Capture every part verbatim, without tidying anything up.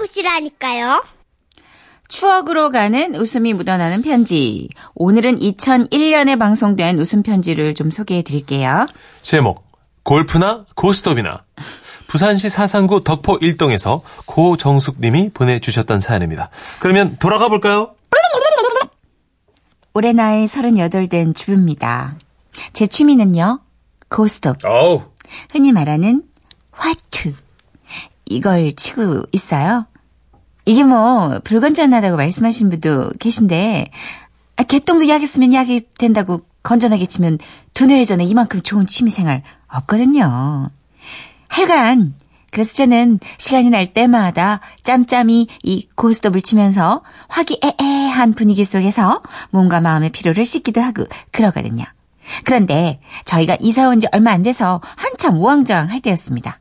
찾아보시라니까요. 추억으로 가는 웃음이 묻어나는 편지. 오늘은 이천일 년에 방송된 웃음 편지를 좀 소개해 드릴게요. 제목, 골프나 고스톱이나. 부산시 사상구 덕포 일동에서 고정숙님이 보내주셨던 사연입니다. 그러면 돌아가 볼까요? 올해 나이 서른여덟 된 주부입니다. 제 취미는요, 고스톱. 어우. 흔히 말하는 화투. 이걸 치고 있어요. 이게 뭐 불건전하다고 말씀하신 분도 계신데, 아, 개똥도 약했으면 약이 된다고 건전하게 치면 두뇌회전에 이만큼 좋은 취미생활 없거든요. 하여간 그래서 저는 시간이 날 때마다 짬짬이 이 고스톱을 치면서 화기애애한 분위기 속에서 몸과 마음의 피로를 씻기도 하고 그러거든요. 그런데 저희가 이사 온 지 얼마 안 돼서 한참 우왕좌왕할 때였습니다.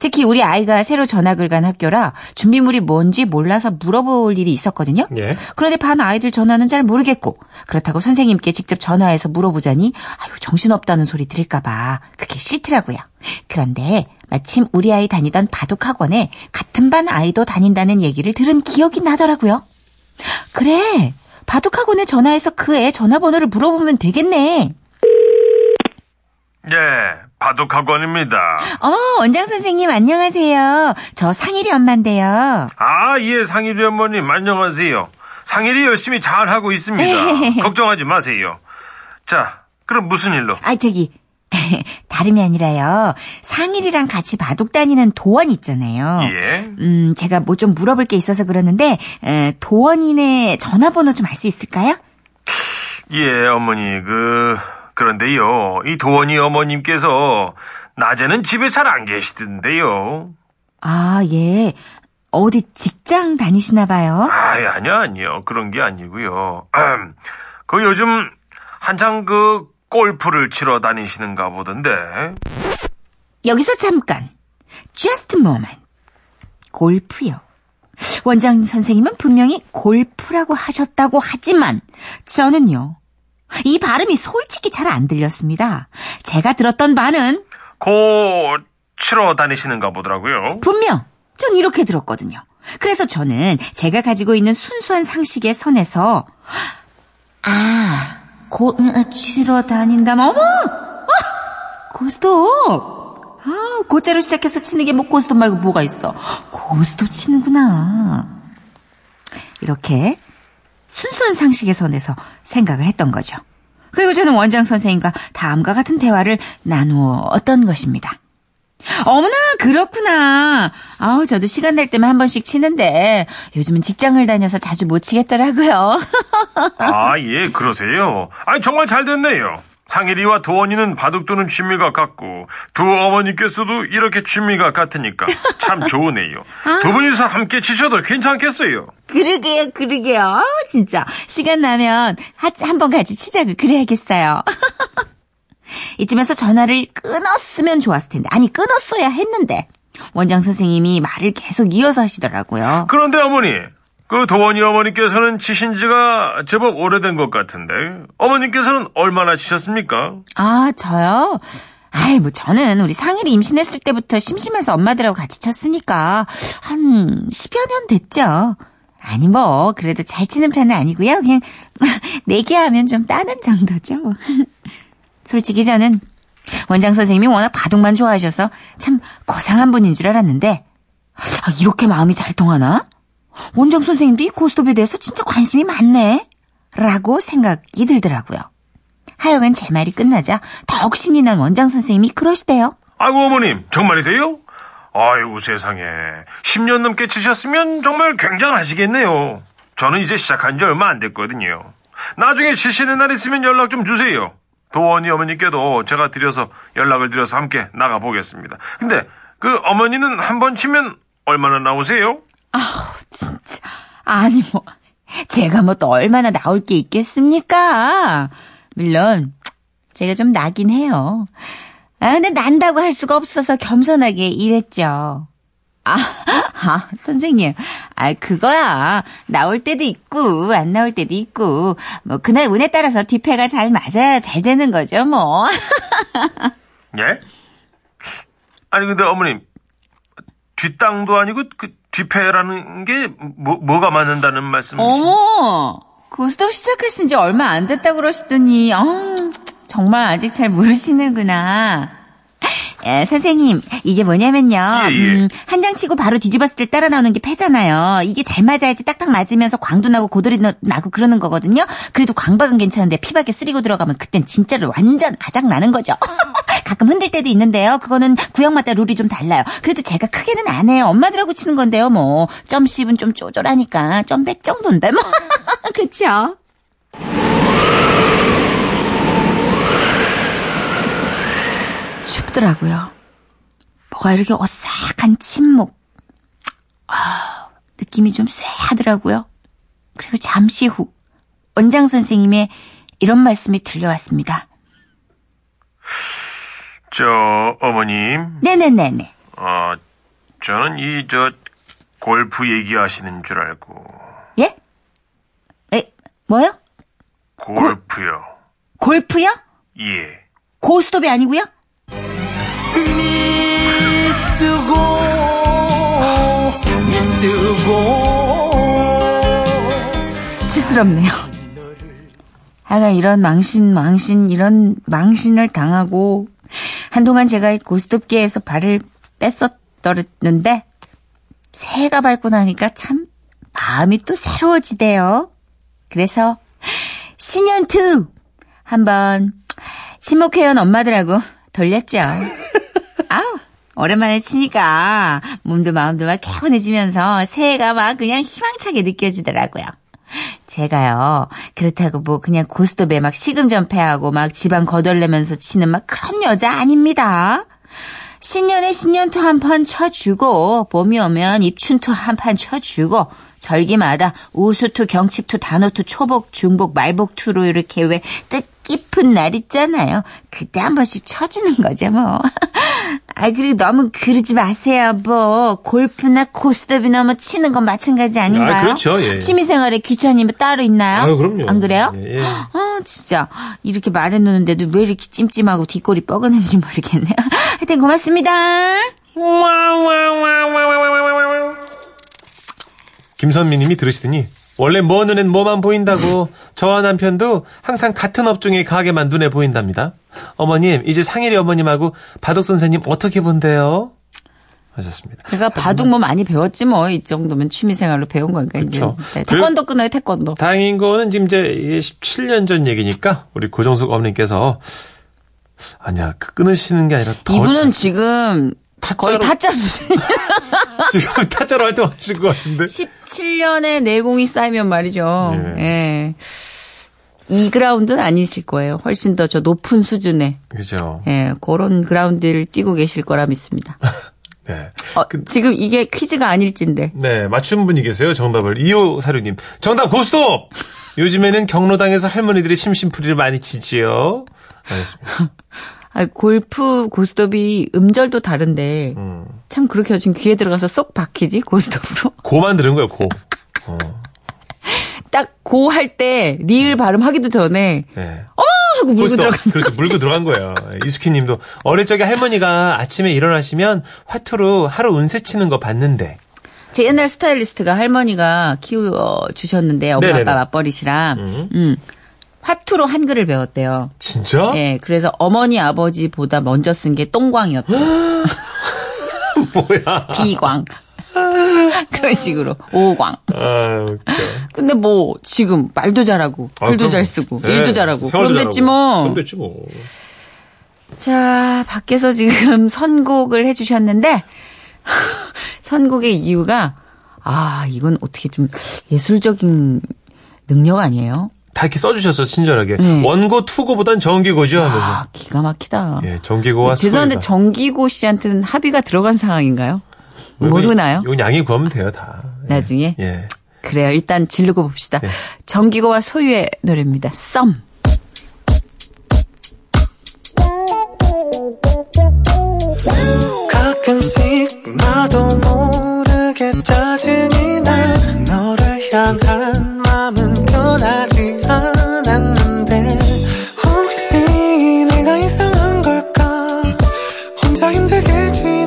특히 우리 아이가 새로 전학을 간 학교라 준비물이 뭔지 몰라서 물어볼 일이 있었거든요. 예. 그런데 반 아이들 전화는 잘 모르겠고, 그렇다고 선생님께 직접 전화해서 물어보자니 아유 정신없다는 소리 들을까 봐 그게 싫더라고요. 그런데 마침 우리 아이 다니던 바둑학원에 같은 반 아이도 다닌다는 얘기를 들은 기억이 나더라고요. 그래, 바둑학원에 전화해서 그 애 전화번호를 물어보면 되겠네. 예, 바둑학원입니다. 어, 원장 선생님 안녕하세요. 저 상일이 엄마인데요. 아, 예, 상일이 어머님 안녕하세요. 상일이 열심히 잘하고 있습니다. 걱정하지 마세요. 자, 그럼 무슨 일로? 아, 저기 다름이 아니라요. 상일이랑 같이 바둑 다니는 도원 있잖아요. 예. 음, 제가 뭐 좀 물어볼 게 있어서 그러는데, 에, 도원이네 전화번호 좀 알 수 있을까요? 예, 어머니 그... 그런데요, 이 도원이 어머님께서 낮에는 집에 잘 안 계시던데요. 아, 예. 어디 직장 다니시나 봐요? 아이, 아니요, 아니요. 그런 게 아니고요. 그 요즘 한창 그 골프를 치러 다니시는가 보던데. 여기서 잠깐. Just a moment. 골프요. 원장 선생님은 분명히 골프라고 하셨다고 하지만 저는요, 이 발음이 솔직히 잘 안 들렸습니다. 제가 들었던 바는 고 치러 다니시는가 보더라고요. 분명 전 이렇게 들었거든요. 그래서 저는 제가 가지고 있는 순수한 상식의 선에서, 아, 고 치러 다닌다면, 어머! 아! 고스톱! 아, 고자로 시작해서 치는 게 뭐 고스톱 말고 뭐가 있어. 고스톱 치는구나. 이렇게 순수한 상식의 선에서 생각을 했던 거죠. 그리고 저는 원장 선생님과 다음과 같은 대화를 나누었던 것입니다. 어머나, 그렇구나. 아우, 저도 시간 날 때만 한 번씩 치는데 요즘은 직장을 다녀서 자주 못 치겠더라고요. 아, 예, 그러세요. 아니, 정말 잘 됐네요. 상일이와 도원이는 바둑두는 취미가 같고 두 어머니께서도 이렇게 취미가 같으니까 참 좋으네요. 아. 두 분이서 함께 치셔도 괜찮겠어요. 그러게요, 그러게요. 진짜 시간 나면 한번 같이 치자고 그래야겠어요. 이쯤에서 전화를 끊었으면 좋았을 텐데, 아니 끊었어야 했는데 원장 선생님이 말을 계속 이어서 하시더라고요. 그런데 어머니, 그 도원이 어머니께서는 치신 지가 제법 오래된 것 같은데 어머니께서는 얼마나 치셨습니까? 아, 저요? 아이, 뭐 저는 우리 상일이 임신했을 때부터 심심해서 엄마들하고 같이 쳤으니까 한 십여 년 됐죠. 아니 뭐 그래도 잘 치는 편은 아니고요. 그냥 내기하면 좀 따는 정도죠. 솔직히 저는 원장 선생님이 워낙 바둑만 좋아하셔서 참 고상한 분인 줄 알았는데, 아, 이렇게 마음이 잘 통하나? 원장 선생님도 이 고스톱에 대해서 진짜 관심이 많네 라고 생각이 들더라고요. 하여간 제 말이 끝나자 더욱 신이 난 원장 선생님이 그러시대요. 아이고, 어머님 정말이세요? 아이고, 세상에, 십 년 넘게 치셨으면 정말 굉장하시겠네요. 저는 이제 시작한 지 얼마 안 됐거든요. 나중에 치시는 날 있으면 연락 좀 주세요. 도원이 어머니께도 제가 드려서 연락을 드려서 함께 나가보겠습니다. 근데 그 어머니는 한 번 치면 얼마나 나오세요? 아우, 진짜. 아니 뭐 제가 뭐 또 얼마나 나올 게 있겠습니까? 물론 제가 좀 나긴 해요. 아, 근데 난다고 할 수가 없어서 겸손하게 이랬죠. 아, 아, 선생님, 아, 그거야 나올 때도 있고 안 나올 때도 있고 뭐 그날 운에 따라서 뒷패가 잘 맞아야 잘 되는 거죠 뭐. 예? 아니 근데 어머님, 뒷땅도 아니고 그 기패라는 게 뭐, 뭐가 맞는다는 말씀이신가요? 어머, 고스톱 시작하신 지 얼마 안 됐다고 그러시더니 어, 정말 아직 잘 모르시는구나. 야, 선생님, 이게 뭐냐면요. 예, 예. 음, 한 장 치고 바로 뒤집었을 때 따라 나오는 게 패잖아요. 이게 잘 맞아야지 딱딱 맞으면서 광도 나고 고돌이 나고 그러는 거거든요. 그래도 광박은 괜찮은데 피박에 쓰리고 들어가면 그땐 진짜로 완전 아작나는 거죠. 가끔 흔들 때도 있는데요. 그거는 구역마다 룰이 좀 달라요. 그래도 제가 크게는 안 해요. 엄마들하고 치는 건데요. 뭐 점십은 좀 쪼졸하니까 점백 정도인데 뭐. 그렇죠? 더라고요. 뭐가 이렇게 어색한 침묵. 아, 느낌이 좀 쎄하더라고요. 그리고 잠시 후 원장 선생님의 이런 말씀이 들려왔습니다. 저 어머님. 네네네네. 어, 저는 이 저 골프 얘기하시는 줄 알고. 예? 에, 뭐요? 골프요. 고, 골프요? 예. 고스톱이 아니고요? 미쓰고 미쓰고 수치스럽네요. 하여간 이런 망신 망신 이런 망신을 당하고 한동안 제가 고스톱계에서 발을 뺐었더랬는데 새해가 밝고 나니까 참 마음이 또 새로워지대요. 그래서 신년투 한번 친목회원 엄마들하고 돌렸죠. 아우, 오랜만에 치니까 몸도 마음도 막 개운해지면서 새해가 막 그냥 희망차게 느껴지더라고요. 제가요, 그렇다고 뭐 그냥 고스톱에 막 시금전패하고 막 집안 거덜내면서 치는 막 그런 여자 아닙니다. 신년에 신년투 한 판 쳐주고, 봄이 오면 입춘투 한 판 쳐주고, 절기마다 우수투, 경칩투, 단호투, 초복, 중복, 말복투로 이렇게 왜 뜻깊은 날 있잖아요. 그때 한 번씩 쳐주는 거죠 뭐. 아, 그리고 너무 그러지 마세요. 뭐 골프나 고스톱이나 뭐 치는 건 마찬가지 아닌가요? 아, 그렇죠. 예. 취미생활에 귀차님이 따로 있나요? 아유, 그럼요. 안 그래요? 예, 예. 아, 진짜 이렇게 말해놓는데도 왜 이렇게 찜찜하고 뒷골이 뻐근한지 모르겠네요. 하여튼 고맙습니다. 김선미님이 들으시더니 원래 뭐 눈엔 뭐만 보인다고 저와 남편도 항상 같은 업종의 가게만 눈에 보인답니다. 어머님, 이제 상일이 어머님하고 바둑 선생님 어떻게 본대요? 하셨습니다. 제가 바둑 뭐 많이 배웠지 뭐. 이 정도면 취미생활로 배운 거니까. 그렇죠. 이제 태권도 끊어요, 태권도. 다행인 거는 지금 이제 십칠 년 전 얘기니까 우리 고정숙 어머님께서 아니야, 끊으시는 게 아니라 더 이분은 잘... 지금 타짜로. 거의 타짜 수준. 지금 타짜로 활동하신 것 같은데. 십칠 년의 내공이 쌓이면 말이죠. 예. 예. 이 그라운드는 아니실 거예요. 훨씬 더 저 높은 수준의. 그죠. 예, 그런 그라운드를 뛰고 계실 거라 믿습니다. 네. 어, 그, 지금 이게 퀴즈가 아닐진데. 네, 맞춘 분이 계세요. 정답을. 이오사육님. 정답, 고스톱! 요즘에는 경로당에서 할머니들이 심심풀이를 많이 치지요. 알겠습니다. 골프 고스톱이 음절도 다른데 음. 참 그렇게 지금 귀에 들어가서 쏙 박히지 고스톱으로. 고만 들은 거예요 고. 어. 딱 고 할 때 리을 발음하기도 전에 네. 어 하고 물고 들어간 거예요. 그렇죠, 물고 들어간 거예요. 이수키님도 어릴 적에 할머니가 아침에 일어나시면 화투로 하루 운세 치는 거 봤는데. 제 옛날 스타일리스트가 할머니가 키워 주셨는데 엄마 네네네. 아빠 맞벌이시라. 음. 음. 화투로 한글을 배웠대요. 진짜? 예, 그래서 어머니 아버지보다 먼저 쓴 게 똥광이었대요. 뭐야? 비광. 그런 식으로 오광. 아, 웃겨. 근데 뭐 지금 말도 잘하고 아, 글도 그럼, 잘 쓰고 네, 일도 잘하고 그럼 됐지 뭐. 그럼 됐지 뭐. 자, 밖에서 지금 선곡을 해주셨는데 선곡의 이유가 아 이건 어떻게 좀 예술적인 능력 아니에요? 다 이렇게 써주셨어요, 친절하게. 네. 원고, 투고보단 정기고죠, 하면서. 아, 기가 막히다. 예, 정기고와 수. 죄송한데, 정기고 씨한테는 합의가 들어간 상황인가요? 모르나요? 이건 양이 구하면 돼요, 다. 나중에? 예. 그래요, 일단 질르고 봅시다. 예. 정기고와 소유의 노래입니다. 썸. 가끔씩 나도 모르게 짜증이 나. 너를 향한 마음은 변하지. 혹시 내가 이상한 걸까 혼자 힘들겠지